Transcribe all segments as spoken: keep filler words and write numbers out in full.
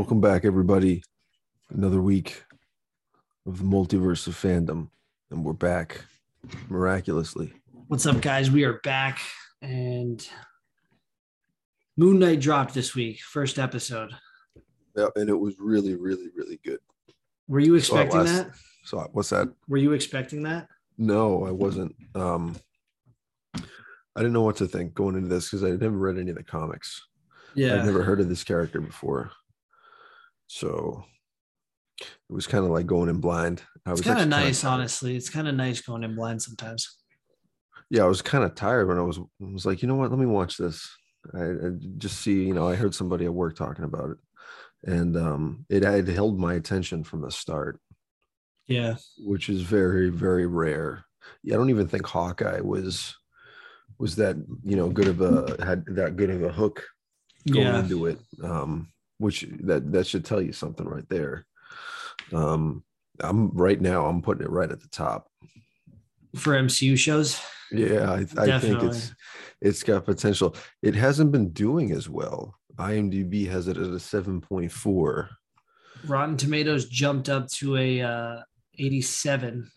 Welcome back, everybody. Another week of the multiverse of fandom, and we're back miraculously. What's up, guys? We are back, and Moon Knight dropped this week, first episode. Yeah, and it was really, really, really good. Were you expecting last, that? So what's that? Were you expecting that? No, I wasn't. Um, I didn't know what to think going into this because I never read any of the comics. Yeah, I've never heard of this character before, so it was kind of like going in blind. I was kind of nice, tired. honestly. It's kind of nice going in blind sometimes. Yeah, I was kind of tired when I was. I was like, you know what? Let me watch this. I, I just see, you know, I heard somebody at work talking about it, and um, it had held my attention from the start. Yeah, which is very, very rare. Yeah, I don't even think Hawkeye was was that you know good of a had that good of a hook. Going yeah. into it, um, which that that should tell you something right there. Um, I'm right now. I'm putting it right at the top for M C U shows. Yeah, I, I think it's it's got potential. It hasn't been doing as well. I M D B has it at a seven point four. Rotten Tomatoes jumped up to a uh, eighty-seven,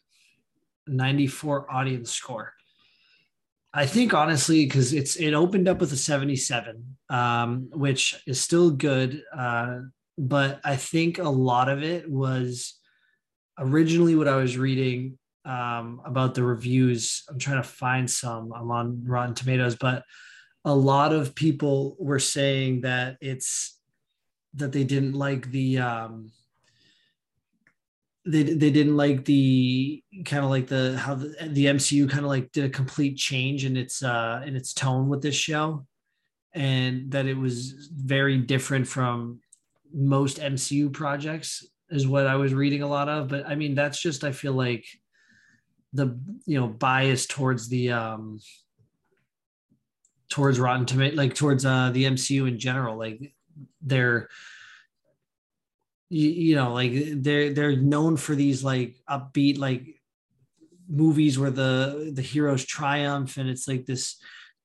ninety-four audience score. I think honestly, because it's it opened up with a seventy-seven, um, which is still good, uh, but I think a lot of it was originally what I was reading um, about the reviews. I'm trying to find some. I'm on Rotten Tomatoes, but a lot of people were saying that it's that they didn't like the um, They they didn't like the kind of like the how the, the M C U kind of like did a complete change in its uh in its tone with this show, and that it was very different from most M C U projects is what I was reading a lot of. But I mean, that's just I feel like the you know bias towards the um towards Rotten Tomatoes, like towards uh the M C U in general, like they're. You, you know, like they're they're known for these like upbeat like movies where the the heroes triumph, and it's like this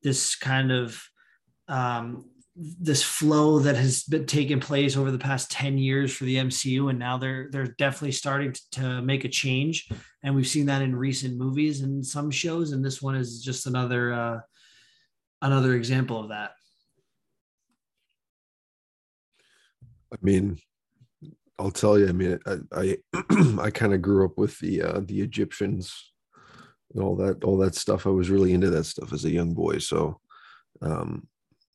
this kind of um, this flow that has been taken place over the past ten years for the M C U, and now they're they're definitely starting to, to make a change, and we've seen that in recent movies and some shows, and this one is just another uh, another example of that. I mean. I'll tell you. I mean, I I, I kind of grew up with the uh, the Egyptians and all that all that stuff. I was really into that stuff as a young boy. So um,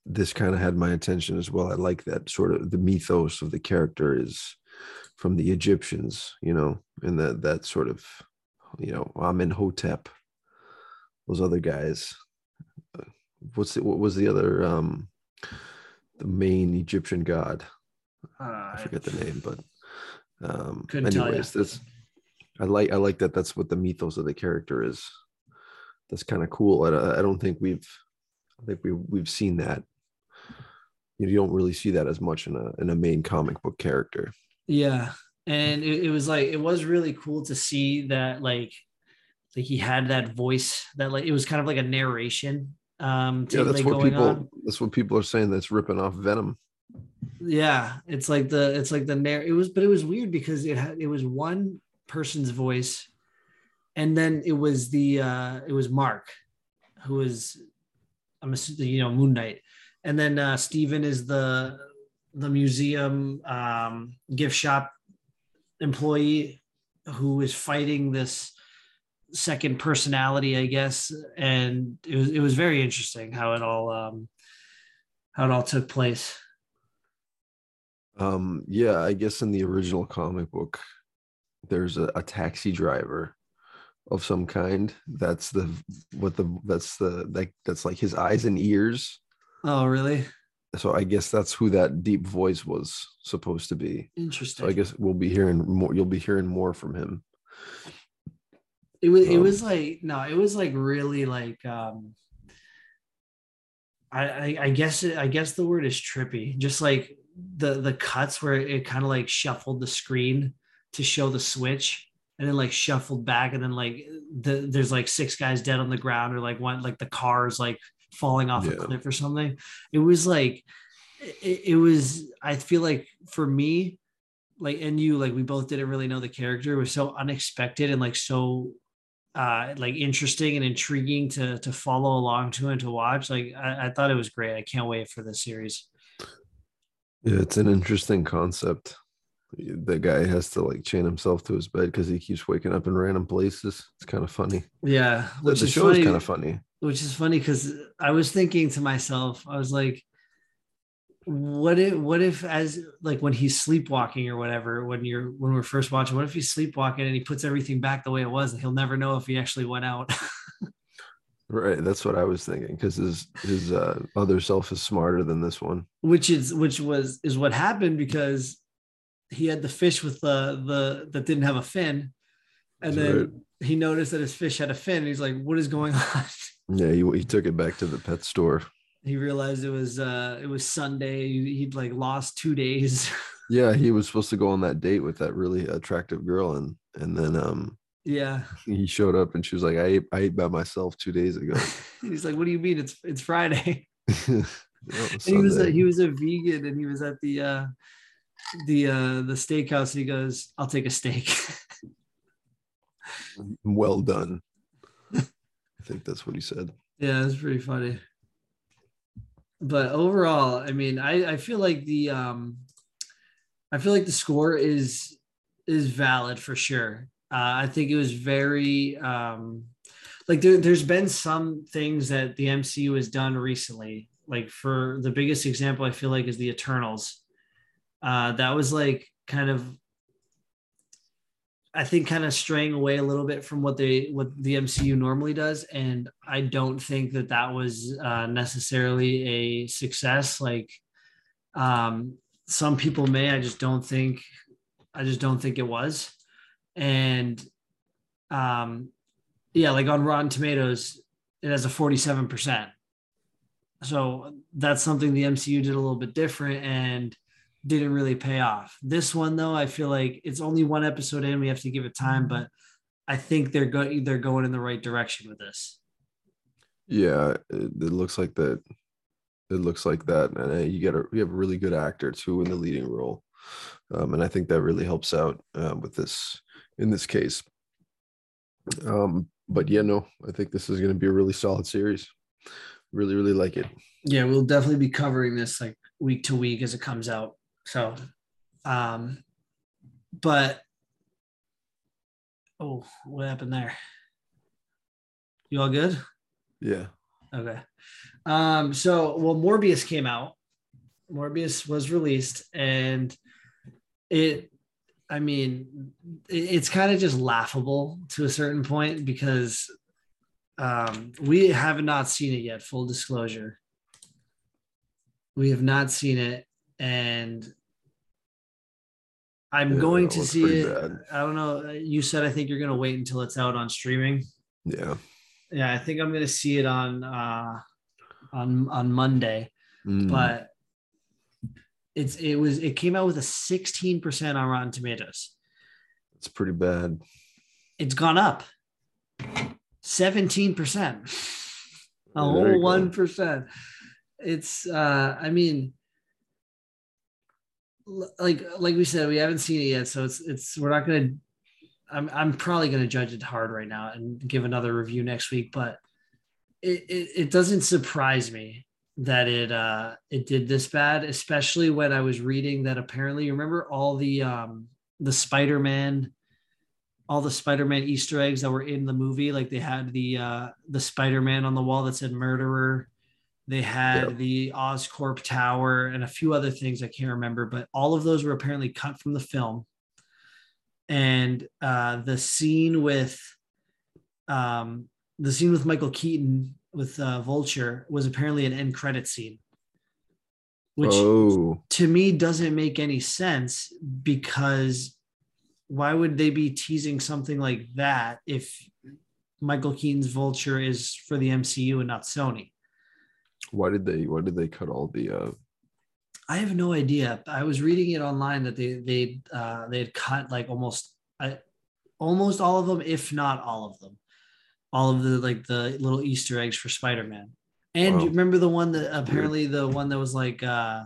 this kind of had my attention as well. I like that sort of the mythos of the character is from the Egyptians, you know, and that that sort of you know Amenhotep, those other guys. What's the, what was the other um, the main Egyptian god? Uh, I forget the name, but. Um, anyways, this I like. I like that. That's what the mythos of the character is. That's kind of cool. I, I don't think we've, I think we we've seen that. You don't really see that as much in a in a main comic book character. Yeah, and it, it was like it was really cool to see that like, like he had that voice that like it was kind of like a narration. Um, yeah, that's like what people. On. That's what people are saying. That's ripping off Venom. Yeah, it's like the it's like the narr- it was but it was weird because it had it was one person's voice, and then it was the uh it was Mark, who is I'm assuming you know Moon Knight, and then uh Steven is the the museum um gift shop employee who is fighting this second personality, I guess, and it was it was very interesting how it all um how it all took place. Um, yeah, I guess in the original comic book, there's a, a taxi driver of some kind. That's the what the that's the that, that's like his eyes and ears. Oh, really? So I guess that's who that deep voice was supposed to be. Interesting. So I guess we'll be hearing more. You'll be hearing more from him. It was. Um, it was like no. It was like really like. Um, I, I I guess it, I guess the word is trippy. Just like. the the cuts where it kind of like shuffled the screen to show the switch and then like shuffled back, and then like the, there's like six guys dead on the ground, or like one like the car's like falling off yeah. a cliff or something. It was like it, it was, I feel like for me, like, and you, like, we both didn't really know the character. It was so unexpected and like, so uh, like interesting and intriguing to, to follow along to and to watch. Like, I, I thought it was great. I can't wait for this series. Yeah. It's an interesting concept. The guy has to like chain himself to his bed because he keeps waking up in random places. It's kind of funny. Yeah. Which the is show funny, is kind of funny. Which is funny because I was thinking to myself, I was like, what if, what if as like when he's sleepwalking or whatever, when you're, when we're first watching, what if he's sleepwalking and he puts everything back the way it was and he'll never know if he actually went out. Right, that's what I was thinking, because his his uh, other self is smarter than this one. Which is which was is what happened, because he had the fish with the the that didn't have a fin, and then right. he noticed that his fish had a fin. And he's like, "What is going on?" Yeah, he he took it back to the pet store. He realized it was uh it was Sunday. He'd like lost two days. Yeah, he was supposed to go on that date with that really attractive girl, and and then um. Yeah, he showed up and she was like, I ate, I ate by myself two days ago. He's like, what do you mean? It's it's Friday. No, it's and he was a, he was a vegan, and he was at the uh, the uh, the steakhouse, and he goes, I'll take a steak. Well done. I think that's what he said. Yeah, that's pretty funny. But overall, I mean, I I feel like the um, I feel like the score is is valid for sure. Uh, I think it was very, um, like, there, there's been some things that the M C U has done recently. Like, for the biggest example, I feel like, is the Eternals. Uh, that was, like, kind of, I think, kind of straying away a little bit from what they what the M C U normally does. And I don't think that that was uh, necessarily a success. Like, um, some people may, I just don't think, I just don't think it was. And um yeah, like on Rotten Tomatoes, it has a forty-seven percent. So that's something the M C U did a little bit different and didn't really pay off. This one though, I feel like it's only one episode in, we have to give it time, but I think they're going they're going in the right direction with this. Yeah, it, it looks like that. It looks like that, and uh, you get a you have a really good actor too in the leading role, um, and I think that really helps out uh, with this. In this case, um, but yeah, no, I think this is going to be a really solid series. Really, really like it. Yeah, we'll definitely be covering this like week to week as it comes out. So, um, but oh, what happened there? You all good? Yeah. Okay. Um, so, well, Morbius came out. Morbius was released, and it. I mean, it's kind of just laughable to a certain point because um, we have not seen it yet. Full disclosure. We have not seen it. And I'm yeah, going to see it. Bad. I don't know. You said, I think you're going to wait until it's out on streaming. Yeah. Yeah. I think I'm going to see it on, uh, on, on Monday, mm. but It's it was it came out with a sixteen percent on Rotten Tomatoes. It's pretty bad. It's gone up seventeen percent, a whole one percent. It's uh, I mean, like like we said, we haven't seen it yet, so it's it's we're not gonna. I'm I'm probably gonna judge it hard right now and give another review next week, but it it, it doesn't surprise me that it uh it did this bad, especially when I was reading that apparently, remember all the um the Spider-Man, all the Spider-Man Easter eggs that were in the movie, like they had the uh the Spider-Man on the wall that said murderer, they had yep. the Oscorp Tower and a few other things I can't remember, but all of those were apparently cut from the film. And uh the scene with um the scene with Michael Keaton with uh, Vulture was apparently an end credit scene, which oh. to me doesn't make any sense, because why would they be teasing something like that if Michael Keaton's Vulture is for the M C U and not Sony? Why did they, why did they cut all the, uh... I have no idea. I was reading it online that they, they, uh, they had cut like almost, uh, almost all of them, if not all of them. All of the like the little Easter eggs for Spider-Man. And wow. You remember the one that apparently the one that was like uh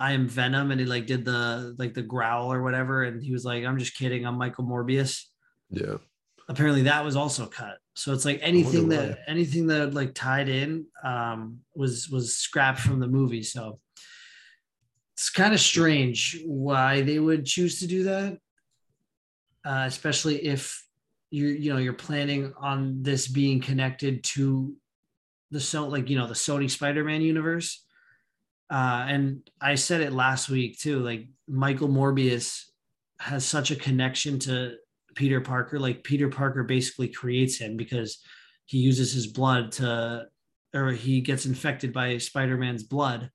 I am Venom, and he like did the like the growl or whatever, and he was like, I'm just kidding, I'm Michael Morbius. Yeah. Apparently that was also cut. So it's like anything that why. anything that like tied in um, was was scrapped from the movie. So it's kind of strange why they would choose to do that, uh, especially if you you know you're planning on this being connected to the so like you know the Sony Spider-Man universe. Uh, and I said it last week too. Like Michael Morbius has such a connection to Peter Parker. Like Peter Parker basically creates him because he uses his blood to, or he gets infected by Spider-Man's blood,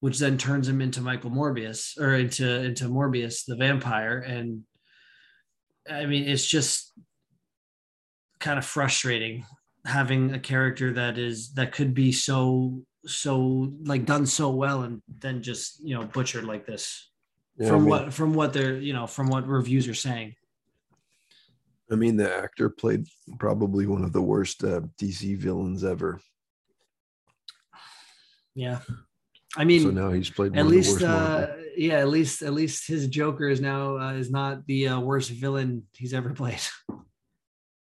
which then turns him into Michael Morbius or into into Morbius the vampire. And I mean, it's just kind of frustrating having a character that is that could be so. so like done so well and then just you know butchered like this. yeah, from I mean, what from what they're you know from what reviews are saying. I mean, the actor played probably one of the worst uh, D C villains ever. Yeah, I mean, so now he's played at least uh, yeah at least at least his Joker is now uh, is not the uh, worst villain he's ever played.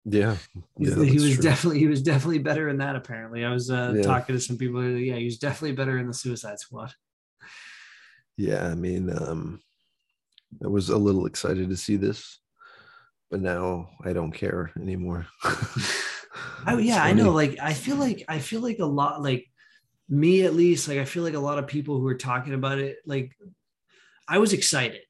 Yeah, yeah he was true. definitely he was definitely better in that. Apparently, I was uh, yeah. talking to some people. Yeah, he was definitely better in the Suicide Squad. Yeah, I mean, um, I was a little excited to see this, but now I don't care anymore. Oh yeah, funny. I know. Like, I feel like I feel like a lot. Like me, at least. Like, I feel like a lot of people who are talking about it. Like, I was excited.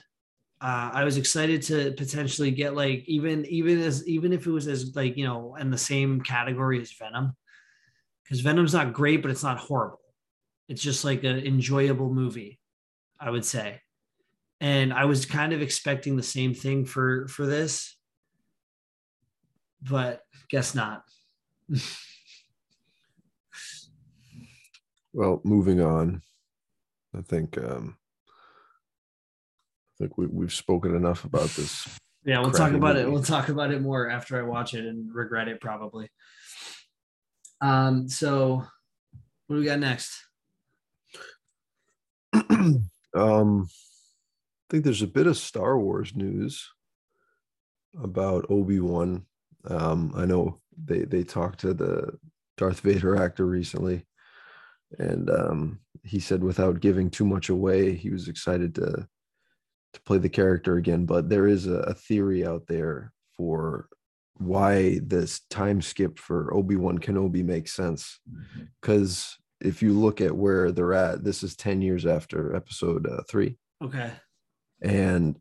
Uh, I was excited to potentially get like even even as even if it was as like you know in the same category as Venom, because Venom's not great, but it's not horrible. It's just like an enjoyable movie, I would say. And I was kind of expecting the same thing for for this, but guess not. Well, moving on, I think. Um... Like we, we've spoken enough about this. Yeah, we'll talk about movie. it. We'll talk about it more after I watch it and regret it probably. Um. So, what do we got next? um, I think there's a bit of Star Wars news about Obi-Wan. Um, I know they they talked to the Darth Vader actor recently, and um, he said without giving too much away, he was excited to. to play the character again, but there is a, a theory out there for why this time skip for Obi-Wan Kenobi makes sense. Because mm-hmm. if you look at where they're at, this is ten years after episode uh, three. Okay. And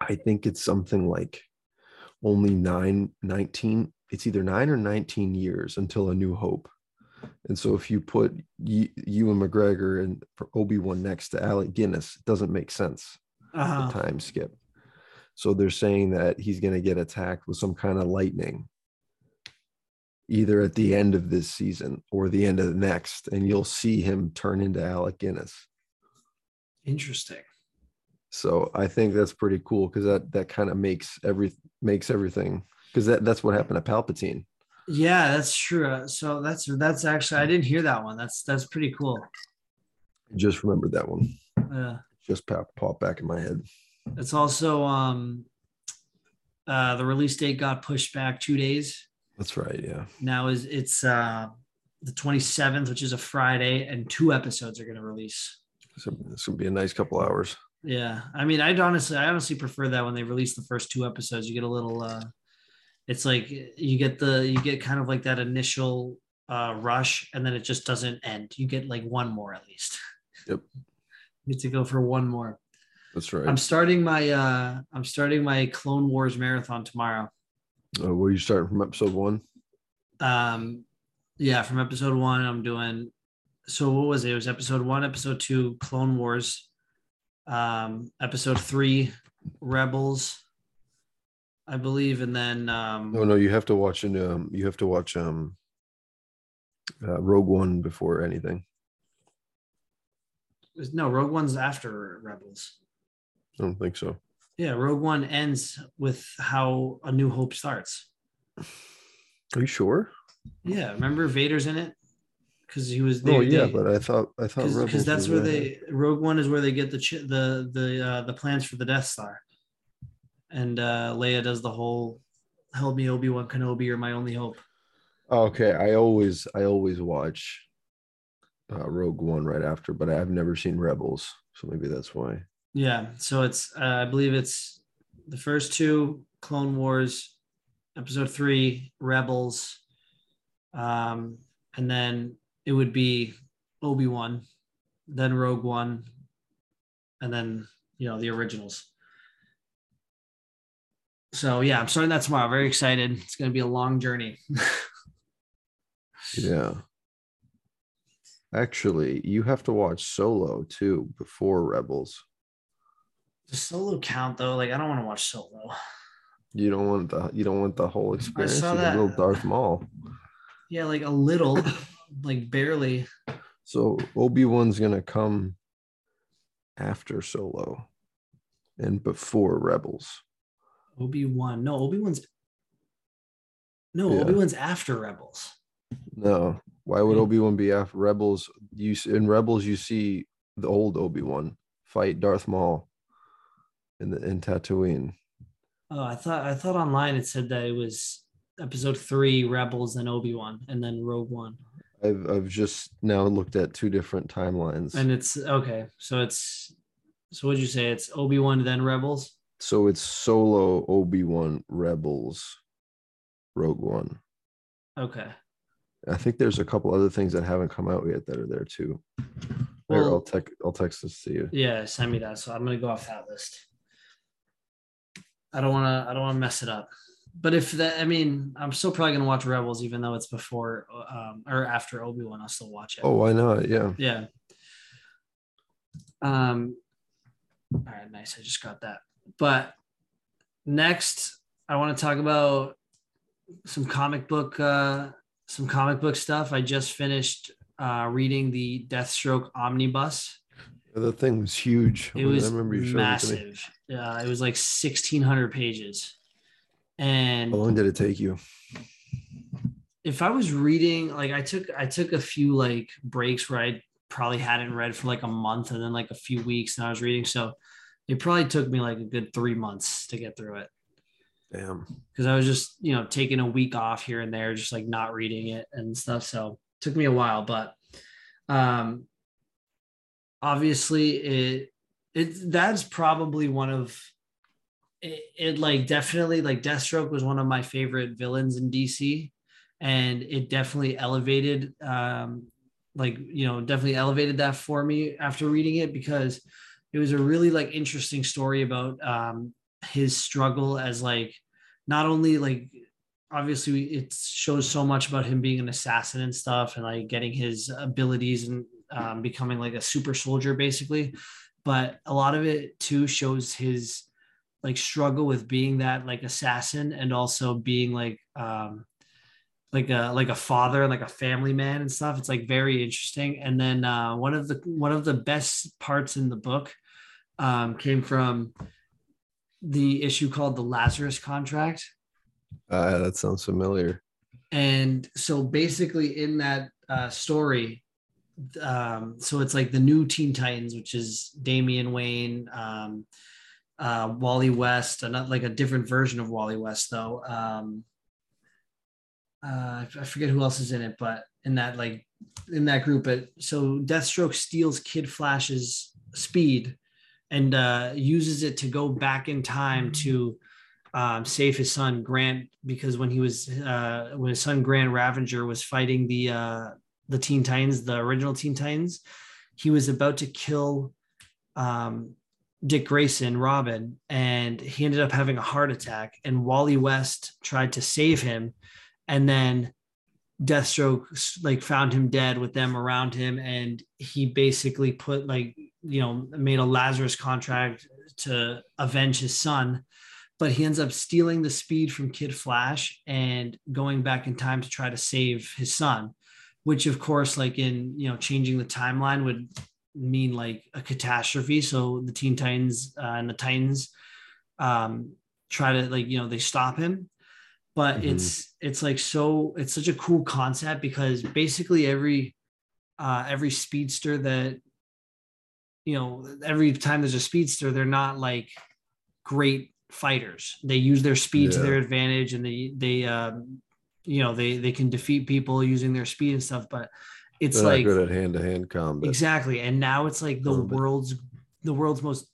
I think it's something like only nine, nineteen, it's either nine or nineteen years until A New Hope. And so if you put you, you and McGregor and Obi-Wan next to Alec Guinness, it doesn't make sense, uh-huh. the time skip. So they're saying that he's going to get attacked with some kind of lightning, either at the end of this season or the end of the next, and you'll see him turn into Alec Guinness. Interesting. So I think that's pretty cool because that, that kind of makes, every, makes everything, because that, that's what happened to Palpatine. Yeah, that's true. So that's that's actually I didn't hear that one. That's that's pretty cool. I just remembered that one. Yeah, just popped pop back in my head. It's also um, uh, the release date got pushed back two days. That's right. Yeah. Now is it's uh, the twenty-seventh, which is a Friday, and two episodes are going to release. So it's going to be a nice couple hours. Yeah, I mean, I'd honestly, I honestly prefer that when they release the first two episodes, you get a little. Uh, It's like you get the you get kind of like that initial uh, rush, and then it just doesn't end. You get like one more at least. Yep. You need to go for one more. That's right. I'm starting my uh, I'm starting my Clone Wars marathon tomorrow. Oh, will you start from episode one? Um, yeah, from episode one, I'm doing. So what was it? It was episode one, episode two, Clone Wars, um, episode three, Rebels. I believe, and then um, no, no, you have to watch and um, you have to watch um, uh, Rogue One before anything. No, Rogue One's after Rebels. I don't think so. Yeah, Rogue One ends with how A New Hope starts. Are you sure? Yeah, remember Vader's in it. because he was there. Oh yeah, they, but I thought I thought because that's where they Rogue One is where they get the ch- the the uh, the plans for the Death Star, and uh, Leia does the whole "Help me, Obi-Wan Kenobi, you're my only hope." Okay, I always I always watch uh, Rogue One right after, but I've never seen Rebels, so maybe that's why. Yeah, so it's uh, I believe it's the first two Clone Wars, Episode Three, Rebels, um, and then it would be Obi-Wan, then Rogue One, and then you know the originals. So yeah, I'm starting that tomorrow. Very excited. It's going to be a long journey. Yeah. Actually, you have to watch Solo too before Rebels. Does Solo count though? Like, I don't want to watch Solo. You don't want the you don't want the whole experience. I saw that. A little Darth Maul. Yeah, like a little, like barely. So Obi-Wan's gonna come after Solo, and before Rebels. Obi-Wan, no, Obi-Wan's. No, yeah. Obi-Wan's after Rebels. No, why would Obi-Wan be after Rebels? You in Rebels, you see the old Obi-Wan fight Darth Maul in the in Tatooine. Oh, I thought I thought online it said that it was episode three, Rebels, and Obi-Wan, and then Rogue One. I've I've just now looked at two different timelines. And it's okay. So it's so what'd you say? It's Obi-Wan, then Rebels? So it's Solo, Obi-Wan, Rebels, Rogue One. Okay. I think there's a couple other things that haven't come out yet that are there too. Well, there, I'll text I'll text this to you. Yeah, send me that. So I'm gonna go off that list. I don't want to. I don't want to mess it up. But if that, I mean, I'm still probably gonna watch Rebels, even though it's before um, or after Obi-Wan. I'll still watch it. Oh, why not? Yeah. Yeah. Um. All right, nice. I just got that. But next, I want to talk about some comic book, uh, some comic book stuff. I just finished uh, reading the Deathstroke omnibus. The thing was huge. It was I remember you massive. Uh, it was like sixteen hundred pages. And how long did it take you? If I was reading, like I took, I took a few like breaks where I probably hadn't read for like a month and then like a few weeks and I was reading. So it probably took me like a good three months to get through it. Damn. Cause I was just, you know, taking a week off here and there, just like not reading it and stuff. So it took me a while, but um, obviously it, It, that's probably one of it, it like definitely like Deathstroke was one of my favorite villains in D C, and it definitely elevated um like you know definitely elevated that for me after reading it, because it was a really like interesting story about um his struggle as like not only like obviously it shows so much about him being an assassin and stuff and like getting his abilities and um, becoming like a super soldier basically. But a lot of it too shows his like struggle with being that like assassin and also being like um, like a like a father and like a family man and stuff. It's like very interesting. And then uh, one of the one of the best parts in the book um, came from the issue called the Lazarus Contract. Uh, that sounds familiar. And so basically, in that uh, story. Um, so it's like the new Teen Titans, which is Damian Wayne, um, uh, Wally West, and not like a different version of Wally West though. Um, uh, I forget who else is in it, but in that like in that group. But so Deathstroke steals Kid Flash's speed and uh, uses it to go back in time to um, save his son Grant, because when he was uh, when his son Grant Ravager was fighting the uh, the Teen Titans, the original Teen Titans, he was about to kill um, Dick Grayson, Robin, and he ended up having a heart attack, and Wally West tried to save him. And then Deathstroke like found him dead with them around him. And he basically put like, you know, made a Lazarus contract to avenge his son, but he ends up stealing the speed from Kid Flash and going back in time to try to save his son. Which of course, like in, you know, changing the timeline would mean like a catastrophe. So the Teen Titans uh, and the Titans um, try to like, you know, they stop him, but mm-hmm. it's, it's like, so it's such a cool concept because basically every uh, every speedster that, you know, every time there's a speedster, they're not like great fighters. They use their speed yeah. to their advantage, and they, they, um, you know, they, they can defeat people using their speed and stuff, but it's they're like good at hand-to-hand combat. Exactly. And now it's like the combat. world's, the world's most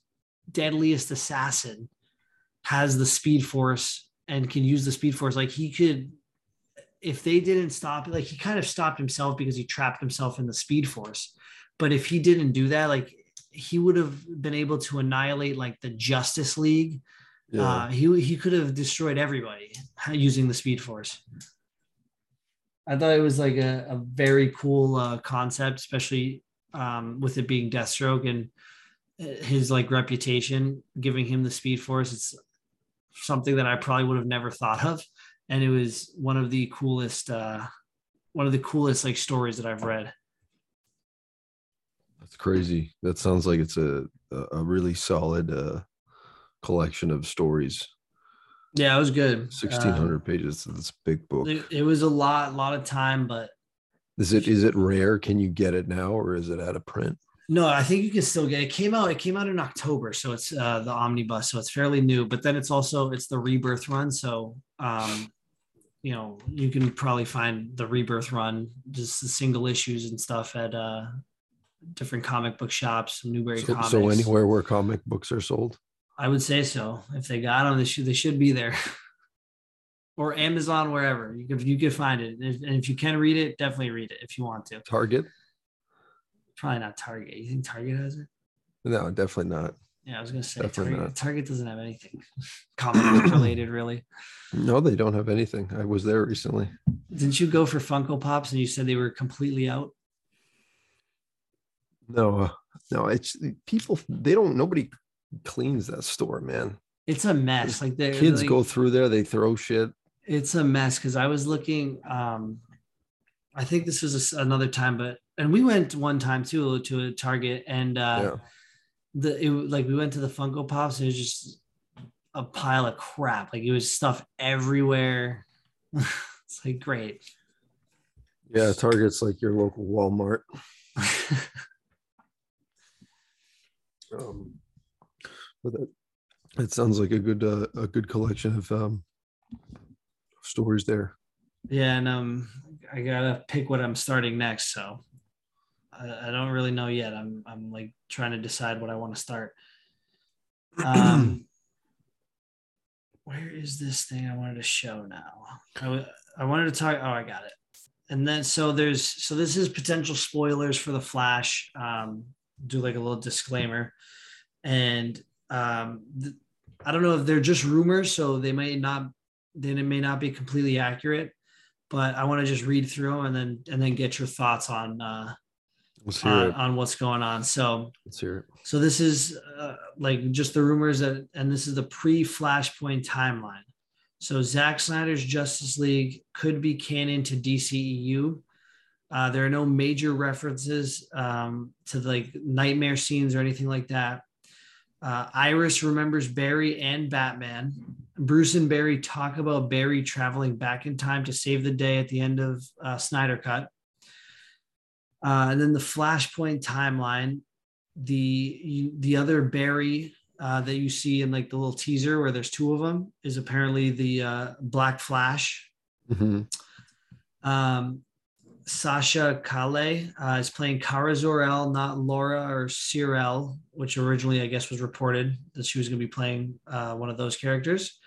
deadliest assassin has the Speed Force and can use the Speed Force. Like he could, if they didn't stop, like he kind of stopped himself because he trapped himself in the Speed Force. But if he didn't do that, like he would have been able to annihilate like the Justice League. Yeah. Uh, he, he could have destroyed everybody using the Speed Force. I thought it was like a, a very cool uh, concept, especially um, with it being Deathstroke and his like reputation, giving him the Speed Force. It's something that I probably would have never thought of. And it was one of the coolest, uh, one of the coolest like stories that I've read. That's crazy. That sounds like it's a, a really solid uh, collection of stories. Yeah, it was good. sixteen hundred uh, pages. It's a big book. It, it was a lot, lot of time, but. Is it, is it rare? Can you get it now, or is it out of print? No, I think you can still get it. It came out, it came out in October. So it's uh, the omnibus. So it's fairly new, but then it's also, it's the Rebirth run. So, um, you know, you can probably find the Rebirth run, just the single issues and stuff at uh, different comic book shops, Newberry so, Comics. So anywhere where comic books are sold? I would say so. If they got them, they should, they should be there. Or Amazon, wherever. You could, you could find it. And if you can read it, definitely read it if you want to. Target? Probably not Target. You think Target has it? No, definitely not. Yeah, I was going to say Target, Target doesn't have anything comic related, really. No, they don't have anything. I was there recently. Didn't you go for Funko Pops and you said they were completely out? No, uh, no, it's people, they don't, nobody cleans that store, man. It's a mess. Like the kids like, go through there, they throw shit. It's a mess. Cause I was looking, um, I think this was a, another time, but, and we went one time too, to a Target and uh, yeah. the, it, like we went to the Funko Pops and it was just a pile of crap. Like it was stuff everywhere. It's like, great. Yeah. Target's like your local Walmart. um, But that, that sounds like a good uh, a good collection of um, stories there. Yeah, and um, I gotta pick what I'm starting next, so I, I don't really know yet. I'm I'm like trying to decide what I want to start. Um, where is this thing I wanted to show now? I w- I wanted to talk. Oh, I got it. And then so there's so this is potential spoilers for The Flash. Um, do like a little disclaimer, and. Um, th- I don't know if they're just rumors, so they may not, then it may not be completely accurate, but I want to just read through them and then, and then get your thoughts on, uh, on, on what's going on. So, Let's hear it. so this is, uh, like just the rumors that, and this is the pre-Flashpoint timeline. So Zack Snyder's Justice League could be canon to D C E U. Uh, there are no major references, um, to like nightmare scenes or anything like that. Uh, Iris remembers Barry and Batman. Bruce and Barry talk about Barry traveling back in time to save the day at the end of uh, Snyder Cut. Uh, and then the Flashpoint timeline, the the other Barry uh, that you see in like the little teaser where there's two of them is apparently the uh, Black Flash. Mm-hmm. Um, Sasha Calais uh, is playing Kara Zor-El, not Laura or Sirel, which originally, I guess, was reported that she was going to be playing uh, one of those characters.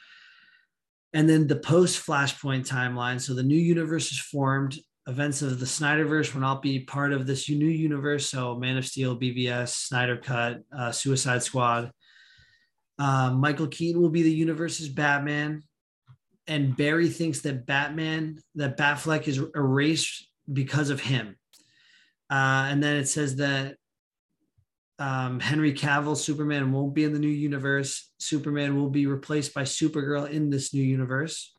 And then the post-Flashpoint timeline. So the new universe is formed. Events of the Snyderverse will not be part of this new universe. So Man of Steel, B V S, Snyder Cut, uh, Suicide Squad. Uh, Michael Keaton will be the universe's Batman. And Barry thinks that Batman, that Batfleck is erased because of him. Uh, and then it says that um, Henry Cavill, Superman, won't be in the new universe. Superman will be replaced by Supergirl in this new universe.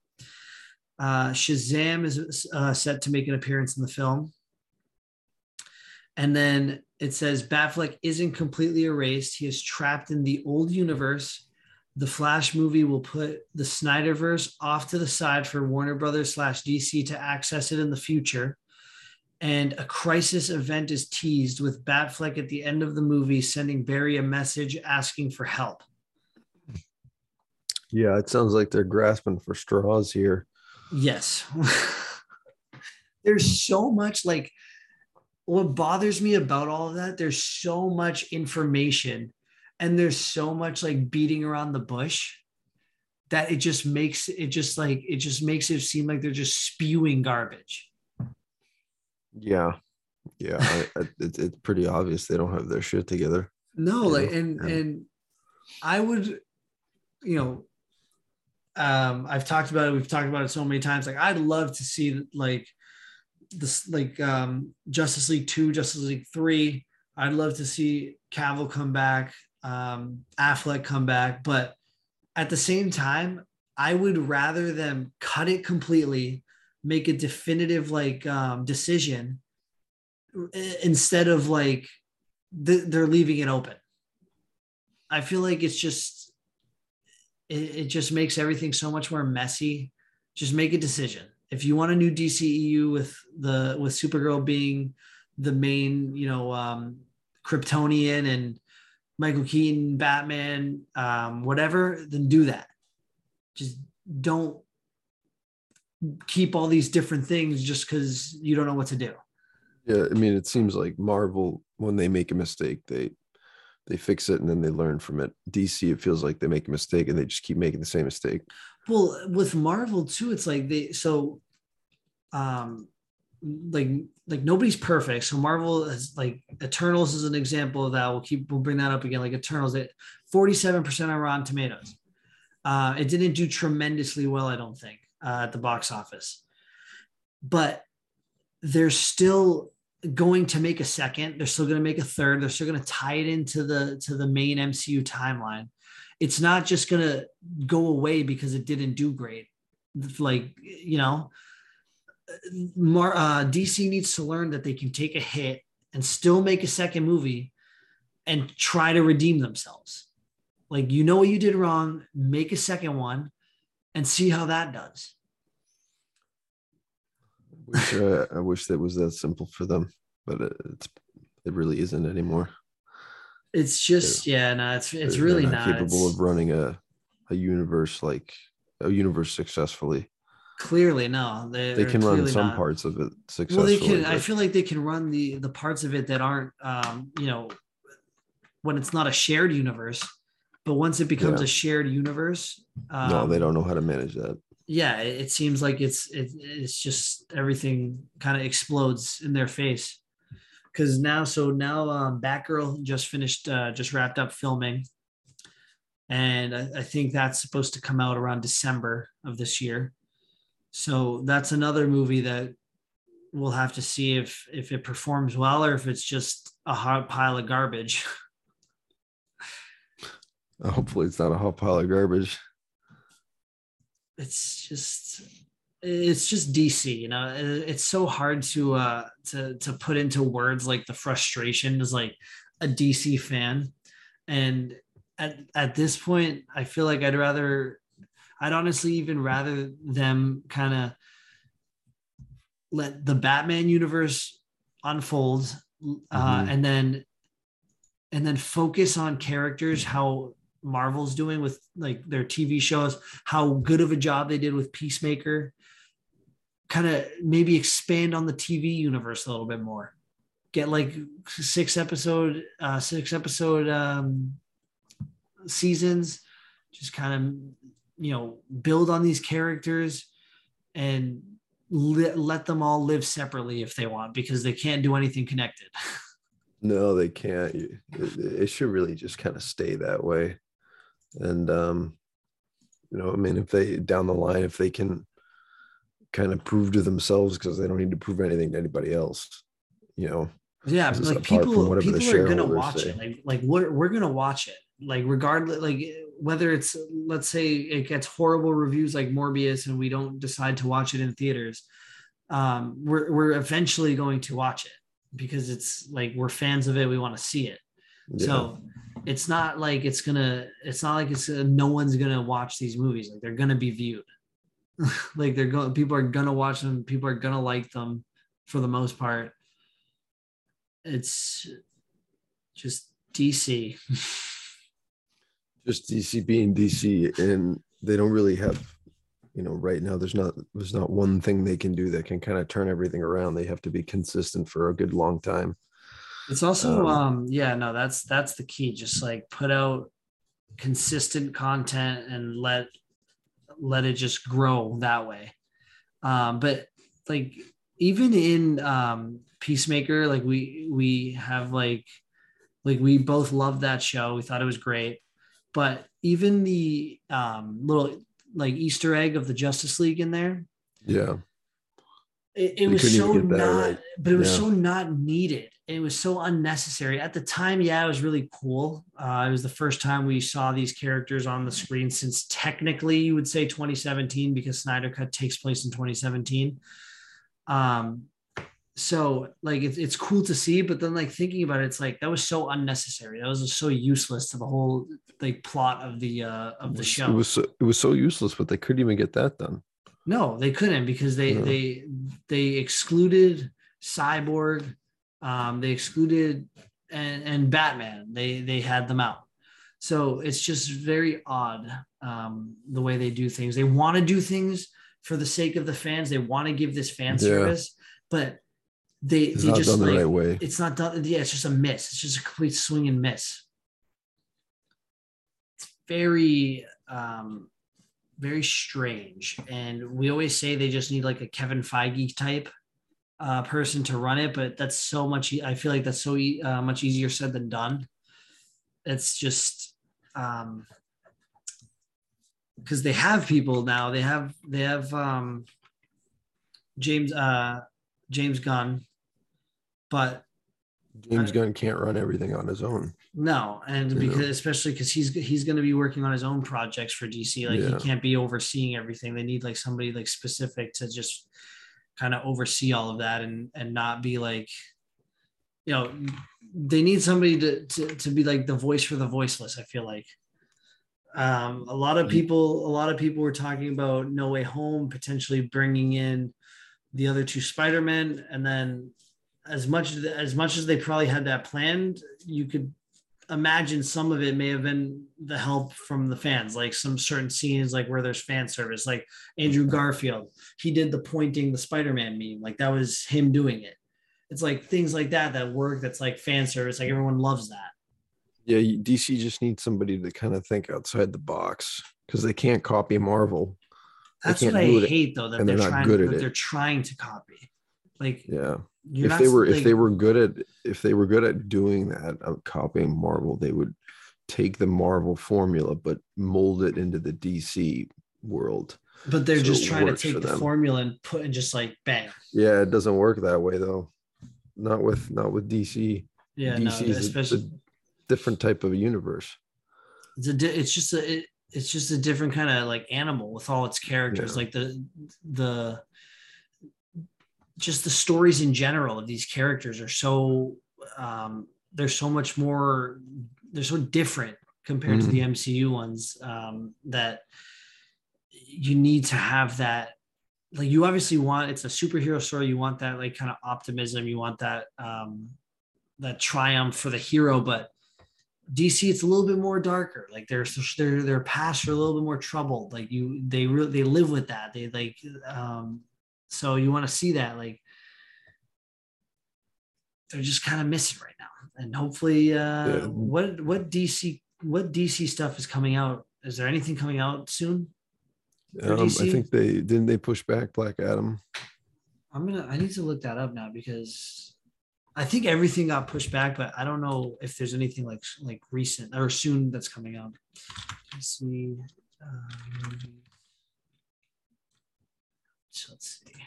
Uh, Shazam is uh, set to make an appearance in the film. And then it says Batfleck isn't completely erased. He is trapped in the old universe. The Flash movie will put the Snyderverse off to the side for Warner Brothers slash D C to access it in the future. and a crisis event is teased with Batfleck at the end of the movie sending Barry a message asking for help. Yeah, it sounds like they're grasping for straws here. Yes. There's so much, like, what bothers me about all of that, there's so much information and there's so much, like, beating around the bush that it just makes it just like, it just makes it seem like they're just spewing garbage. Yeah. Yeah. I, I, it, it's pretty obvious they don't have their shit together. No, like, know? and, yeah. and I would, you know, um, I've talked about it. We've talked about it so many times. Like, I'd love to see, like, this, like, um, Justice League two, Justice League three. I'd love to see Cavill come back, um, Affleck come back, but at the same time, I would rather them cut it completely, make a definitive, like, um, decision instead of, like, th- they're leaving it open. I feel like it's just, it, it just makes everything so much more messy. Just make a decision. If you want a new D C E U with the, with Supergirl being the main, you know, um, Kryptonian, and Michael Keaton, Batman, um, whatever, then do that. Just don't keep all these different things just because you don't know what to do. Yeah, I mean, it seems like Marvel, when they make a mistake, they they fix it and then they learn from it. D C, it feels like they make a mistake and they just keep making the same mistake. Well, with Marvel too, it's like they so, um, like. Like nobody's perfect. So Marvel is like Eternals is an example of that. We'll keep, we'll bring that up again. Like Eternals at forty-seven percent on Rotten Tomatoes. Uh, it didn't do tremendously well, I don't think, uh, at the box office, but they're still going to make a second. They're still going to make a third. They're still going to tie it into the, to the main M C U timeline. It's not just going to go away because it didn't do great. Like, you know, Mar- uh, D C needs to learn that they can take a hit and still make a second movie and try to redeem themselves. Like, you know what you did wrong, make a second one and see how that does. Which, uh, I wish that was that simple for them, but it, it's, it really isn't anymore. It's just, they're, yeah, no, it's it's really not, not capable it's, of running a a universe like a universe successfully. Clearly, no. They can run some not. parts of it successfully. Well, they can. But... I feel like they can run the the parts of it that aren't, um, you know, when it's not a shared universe. But once it becomes yeah. a shared universe, um, no, they don't know how to manage that. Yeah, it, it seems like it's it, it's just everything kind of explodes in their face. Because now, so now, um, Batgirl just finished, uh, just wrapped up filming, and I, I think that's supposed to come out around December of this year. So that's another movie that we'll have to see if if it performs well or if it's just a hot pile of garbage. Hopefully it's not a hot pile of garbage. It's just it's just D C, you know. It's so hard to uh to to put into words, like, the frustration as, like, a D C fan. And at at this point, I feel like I'd rather I'd honestly even rather them kind of let the Batman universe unfold, uh, mm-hmm. and then and then focus on characters, how Marvel's doing with, like, their T V shows, how good of a job they did with Peacemaker. Kind of maybe expand on the T V universe a little bit more. Get, like, six episode uh, six episode um, seasons. Just kind of, you know, build on these characters and li- let them all live separately if they want, because they can't do anything connected. No, they can't. It, it should really just kind of stay that way. And, um, you know, I mean, if they, down the line, if they can kind of prove to themselves, because they don't need to prove anything to anybody else, you know. Yeah, but, like, people, people are going to watch say. it. Like, like we're, we're going to watch it. Like, regardless, like, whether it's, let's say it gets horrible reviews like Morbius and we don't decide to watch it in theaters, um, we're we're eventually going to watch it because it's, like, we're fans of it. We want to see it. Yeah. So it's not like it's gonna, it's not like it's uh, no one's gonna watch these movies. Like, they're gonna be viewed. Like, they're going, people are gonna watch them. People are gonna like them for the most part. It's just D C. Just D C being D C, and they don't really have, you know, right now there's not there's not one thing they can do that can kind of turn everything around. They have to be consistent for a good long time. It's also um, um yeah, no, that's that's the key. Just like put out consistent content and let let it just grow that way. Um, but like even in um Peacemaker, like we we have like like we both loved that show. We thought it was great. But even the um, little like Easter egg of the Justice League in there, yeah, it, it was so not, right. but it was yeah. so not needed. It was so unnecessary at the time. Yeah, it was really cool. Uh, it was the first time we saw these characters on the screen since technically you would say twenty seventeen, because Snyder Cut takes place in twenty seventeen. Um, so like it's it's cool to see, but then like thinking about it, it's like that was so unnecessary. That was so useless to the whole like plot of the uh of the show. It was so, it was so useless, but they couldn't even get that done. No, they couldn't, because they no. they they excluded Cyborg, um, they excluded and, and Batman. They they had them out. So it's just very odd um, the way they do things. They want to do things for the sake of the fans. They want to give this fan yeah. service, but They, it's they not just done the like, right way. It's not done. Yeah, it's just a miss. It's just a complete swing and miss. It's very, um, very strange. And we always say they just need like a Kevin Feige type uh, person to run it, but that's so much. I feel like that's so e- uh, much easier said than done. It's just um, because they have people now. They have they have um, James uh, James Gunn. But James Gunn can't run everything on his own. No, and because know? especially because he's he's going to be working on his own projects for D C. Like yeah. he can't be overseeing everything. They need like somebody like specific to just kind of oversee all of that and and not be like, you know, they need somebody to to, to be like the voice for the voiceless. I feel like um, a lot of people a lot of people were talking about No Way Home potentially bringing in the other two Spider-Men, and then as much as much as they probably had that planned, you could imagine some of it may have been the help from the fans, like some certain scenes, like where there's fan service, like Andrew Garfield, he did the pointing, the Spider-Man meme, like that was him doing it. It's like things like that that work. That's like fan service. Like everyone loves that. Yeah, D C just needs somebody to kind of think outside the box, because they can't copy Marvel. That's what I hate, though, that they're, they're trying to, that they're trying to copy. Like, yeah, if they were like, if they were good at if they were good at doing that, of copying Marvel, they would take the Marvel formula but mold it into the D C world. But they're so just trying to take the formula and put and just like bang. Yeah, it doesn't work that way though. Not with not with D C. Yeah, D C no, especially is a, a different type of universe. It's a di- it's just a. It, It's just a different kind of like animal with all its characters, yeah. like the, the, just the stories in general of these characters are so, um, they're so much more, they're so different compared mm-hmm. to the M C U ones, um, that you need to have that. Like you obviously want, it's a superhero story. You want that like kind of optimism. You want that, um, that triumph for the hero, but D C, it's a little bit more darker. Like their their their past are a little bit more troubled. Like you, they really they live with that. They like, um, so you want to see that. Like they're just kind of missing right now. And hopefully, uh, yeah. what what D C what D C stuff is coming out? Is there anything coming out soon? Um, I think they didn't they push back Black Adam. I'm gonna. I need to look that up now, because I think everything got pushed back, but I don't know if there's anything like like recent or soon that's coming out. Let's see. Um, so let's see.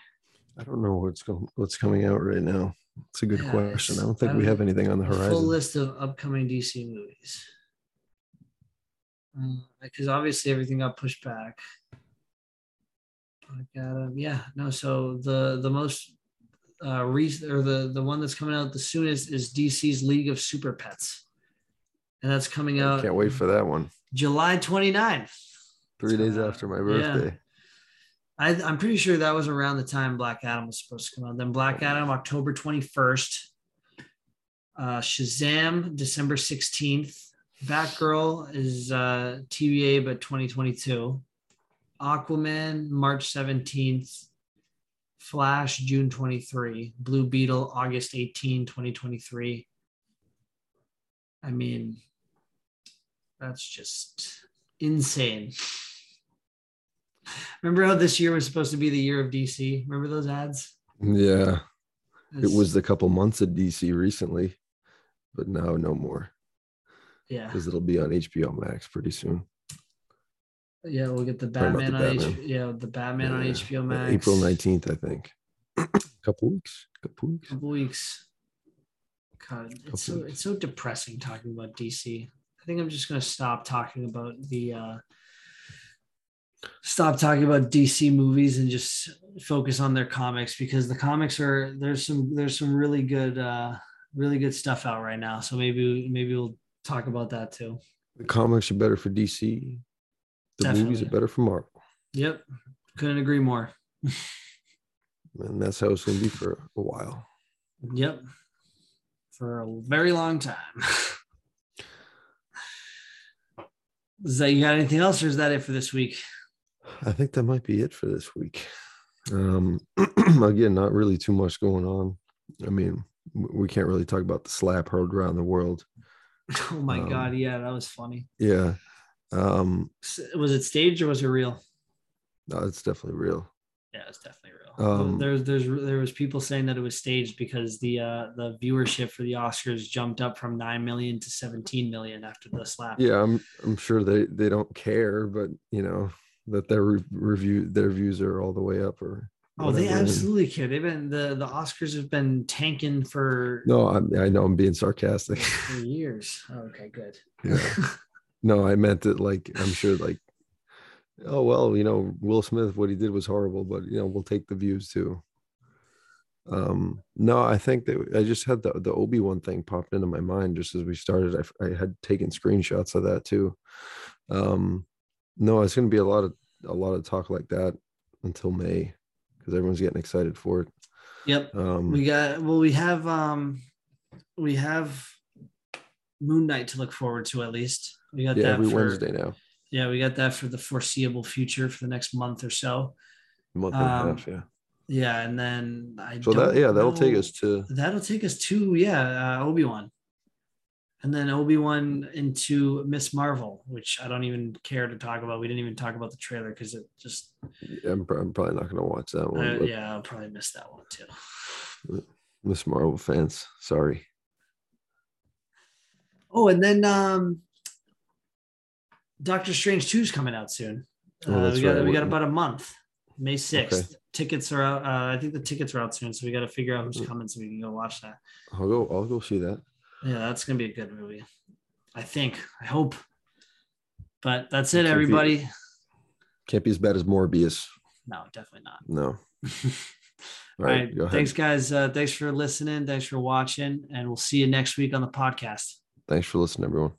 I don't know what's going what's coming out right now. It's a good yeah, question. I don't think I don't, we have anything on the horizon. Full list of upcoming D C movies. Because um, obviously everything got pushed back. I got um, yeah no. So the the most. Uh, or the, the one that's coming out the soonest is D C's League of Super Pets. And that's coming out. I can't wait for that one. July twenty-ninth. Three days after my birthday. I, I'm pretty sure that was around the time Black Adam was supposed to come out. Then Black Adam, October twenty-first. Uh, Shazam, December sixteenth. Batgirl is uh, T B A, but twenty twenty-two. Aquaman, March seventeenth. Flash, June twenty-third. Blue Beetle, August eighteenth, twenty twenty-three. I mean, that's just insane. Remember how this year was supposed to be the year of D C? Remember those ads? Yeah. It's, it was the couple months of D C recently, but now no more. Yeah. Because it'll be on H B O Max pretty soon. Yeah, we'll get the Batman, the on, Batman. H- yeah, the Batman yeah. on H B O Max. April nineteenth, I think. couple weeks. Couple weeks. Couple weeks. God, it's so, it's so depressing talking about D C. I think I'm just going to stop talking about the uh, stop talking about D C movies and just focus on their comics, because the comics are there's some there's some really good uh, really good stuff out right now. So maybe maybe we'll talk about that too. The comics are better for D C. The Definitely. Movies are better for Marvel. Yep, couldn't agree more. And that's how it's going to be for a while. Yep. For a very long time. Is that, you got anything else, or is that it for this week? I think that might be it for this week. Um, again, not really too much going on. I mean, we can't really talk about the slap heard around the world. Oh my um, God. Yeah, that was funny. Yeah. Um, was it staged or was it real? No, it's definitely real. Yeah, it's definitely real. Um, there's, there's, there was people saying that it was staged because the uh, the viewership for the Oscars jumped up from nine million to seventeen million after the slap. Yeah, I'm I'm sure they, they don't care, but you know that their re- review their views are all the way up. Or oh, whatever. They absolutely care. They've been the, the Oscars have been tanking for. No, I'm, I know I'm being sarcastic. For years. Oh, okay, good. Yeah. No, I meant that. Like I'm sure like. Oh, well, you know, Will Smith, what he did was horrible, but, you know, we'll take the views too. Um, no, I think that I just had the, the Obi-Wan thing popped into my mind just as we started. I, I had taken screenshots of that too. Um, no, it's going to be a lot of a lot of talk like that until May, because everyone's getting excited for it. Yep. Um, we got well, we have um, we have Moon Knight to look forward to, at least. We got yeah, that every for- Wednesday now. Yeah, we got that for the foreseeable future for the next month or so. Month and um, a half, yeah. Yeah, and then I so don't that yeah that'll know, take us to that'll take us to yeah uh, Obi-Wan, and then Obi-Wan into Miss Marvel, which I don't even care to talk about. We didn't even talk about the trailer because it just. Yeah, I'm, I'm probably not going to watch that one. Uh, yeah, I'll probably miss that one too. Miss Marvel fans, sorry. Oh, and then. um Doctor Strange two is coming out soon. Uh, oh, we got right. we got about a month, May sixth. Okay. Tickets are out. Uh, I think the tickets are out soon, so we got to figure out who's coming so we can go watch that. I'll go. I'll go see that. Yeah, that's gonna be a good movie. I think. I hope. But that's it, it everybody. Be, can't be as bad as Morbius. No, definitely not. No. All right. All right thanks, guys. Uh, thanks for listening. Thanks for watching, and we'll see you next week on the podcast. Thanks for listening, everyone.